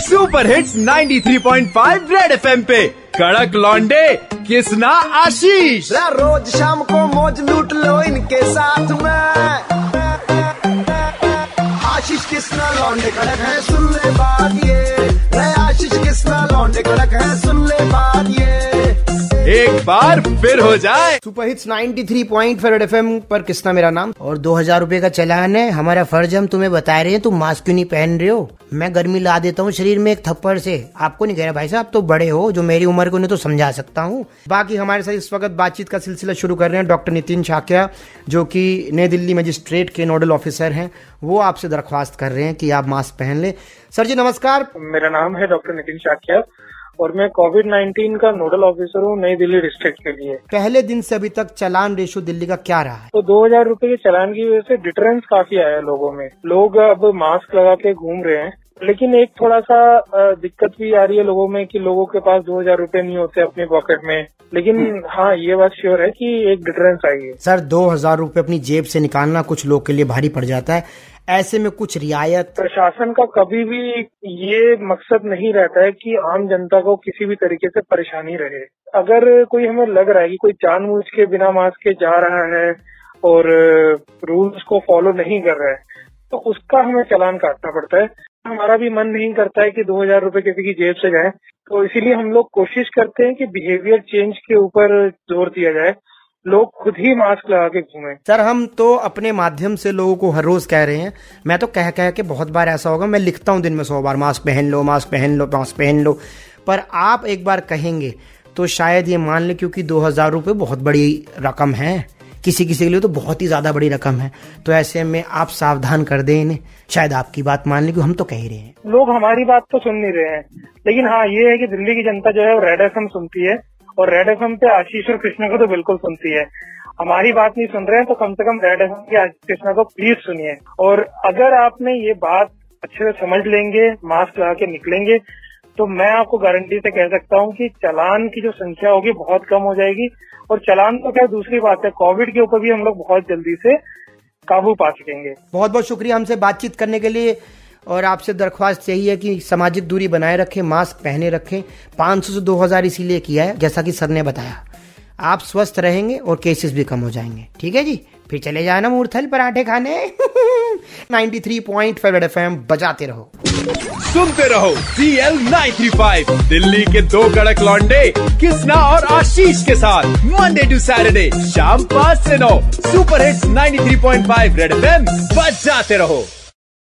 Super hits 93.5 red FM पे कड़क लौंडे किसना आशीष। रोज शाम को मौज लूट लो इनके साथ में। आशीष किसना लौंडे कड़क है, सुन ले बात ये। आशीष किसना लौंडे कड़क है, सुन ले बात ये। एक बार फिर हो जाए। सुपर हिट्स 93.5 रेड FM पर किसना मेरा नाम। और 2000 रुपए का चलान है। हमारा फर्ज हम तुम्हें बता रहे हैं, तुम मास्क क्यों नहीं पहन रहे हो। मैं गर्मी ला देता हूँ शरीर में एक थप्पड़ से। आपको नहीं कह रहा भाई साहब, तो बड़े हो, जो मेरी उम्र को उन्हें तो समझा सकता हूँ। बाकी हमारे साथ इस वक्त बातचीत का सिलसिला शुरू कर रहे हैं डॉक्टर नितिन शाक्या, जो कि नई दिल्ली मजिस्ट्रेट के नोडल ऑफिसर हैं। वो आपसे दरख्वास्त कर रहे हैं कि आप मास्क पहन लें। सर जी नमस्कार, मेरा नाम है डॉक्टर नितिन शाक्या और मैं कोविड-19 का नोडल ऑफिसर हूँ नई दिल्ली डिस्ट्रिक्ट के लिए। पहले दिन से अभी तक चलान रेशियो दिल्ली का क्या रहा है? तो 2000 रुपए के चलान की वजह से डिटरेंस काफी आया लोगों में। लोग अब मास्क लगा के घूम रहे हैं, लेकिन एक थोड़ा सा दिक्कत भी आ रही है लोगों में कि लोगों के पास 2000 रुपए नहीं होते अपने पॉकेट में। लेकिन हाँ, ये बात श्योर है कि एक डिफरेंस आई है। सर 2000 रुपए अपनी जेब से निकालना कुछ लोग के लिए भारी पड़ जाता है, ऐसे में कुछ रियायत? प्रशासन का कभी भी ये मकसद नहीं रहता है कि आम जनता को किसी भी तरीके से परेशानी रहे। अगर कोई हमें लग रहा है कि कोई जानबूझ के बिना मास्क के जा रहा है और रूल्स को फॉलो नहीं कर रहा है, तो उसका हमें चालान काटना पड़ता है। हमारा भी मन नहीं करता है कि 2000 रुपए किसी की जेब से जाए, तो इसीलिए हम लोग कोशिश करते हैं कि बिहेवियर चेंज के ऊपर जोर दिया जाए, लोग खुद ही मास्क लगा के घूमें। सर हम तो अपने माध्यम से लोगों को हर रोज कह रहे हैं। मैं तो कह कह के बहुत बार ऐसा होगा, मैं लिखता हूँ दिन में 100 बार मास्क पहन लो, मास्क पहन लो, मास्क पहन लो। पर आप एक बार कहेंगे तो शायद ये मान लें, क्योंकि 2000 रुपये बहुत बड़ी रकम है, किसी किसी के लिए तो बहुत ही ज़्यादा बड़ी रकम है। तो ऐसे में आप सावधान कर दें इन्हें, शायद आपकी बात मान लें। हम तो कह ही रहे हैं, लोग हमारी बात तो सुन नहीं रहे हैं। लेकिन हाँ, ये है कि दिल्ली की जनता जो है वो रेड एफएम सुनती है, और रेड एफएम पे आशीष और कृष्णा को तो बिल्कुल सुनती है। हमारी बात नहीं सुन रहे हैं तो कम से कम रेड एफएम की आशीष कृष्णा को प्लीज सुनिए। और अगर आपने ये बात अच्छे से समझ लेंगे, मास्क लगा के निकलेंगे, तो मैं आपको गारंटी से कह सकता हूँ कि चालान की जो संख्या होगी बहुत कम हो जाएगी। और चालान तो क्या दूसरी बात है, कोविड के ऊपर भी हम लोग बहुत जल्दी से काबू पा सकेंगे। बहुत बहुत शुक्रिया हमसे बातचीत करने के लिए। और आपसे दरख्वास्त यही है कि सामाजिक दूरी बनाए रखें, मास्क पहने रखें। 500 से 2000 इसीलिए किया है, जैसा कि सर ने बताया। आप स्वस्थ रहेंगे और केसेस भी कम हो जाएंगे। ठीक है जी, फिर चले जाना मूर्थल पराठे खाने। 93.5 रेड FM बजाते रहो, सुनते रहो। CL 935 दिल्ली के दो कड़क लौंडे किसना और आशीष के साथ मंडे टू सैटरडे शाम 5 से 9 सुपर हिट्स 93.5 रेड FM बजाते रहो।